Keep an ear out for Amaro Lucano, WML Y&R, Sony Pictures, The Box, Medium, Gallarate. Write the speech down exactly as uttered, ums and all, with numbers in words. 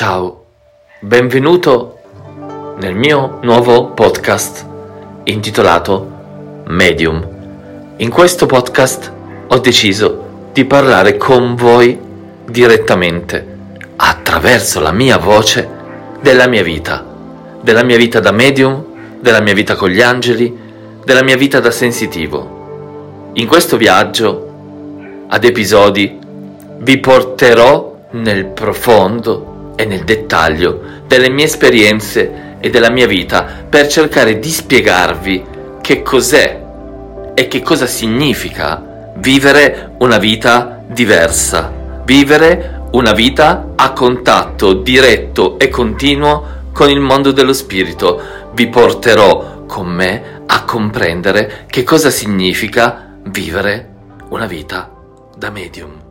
Ciao, benvenuto nel mio nuovo podcast intitolato Medium. In questo podcast ho deciso di parlare con voi direttamente, attraverso la mia voce, della mia vita, della mia vita da medium, della mia vita con gli angeli, della mia vita da sensitivo. In questo viaggio, ad episodi, vi porterò nel profondo e nel dettaglio delle mie esperienze e della mia vita per cercare di spiegarvi che cos'è e che cosa significa vivere una vita diversa, vivere una vita a contatto diretto e continuo con il mondo dello spirito. Vi porterò con me a comprendere che cosa significa vivere una vita da medium.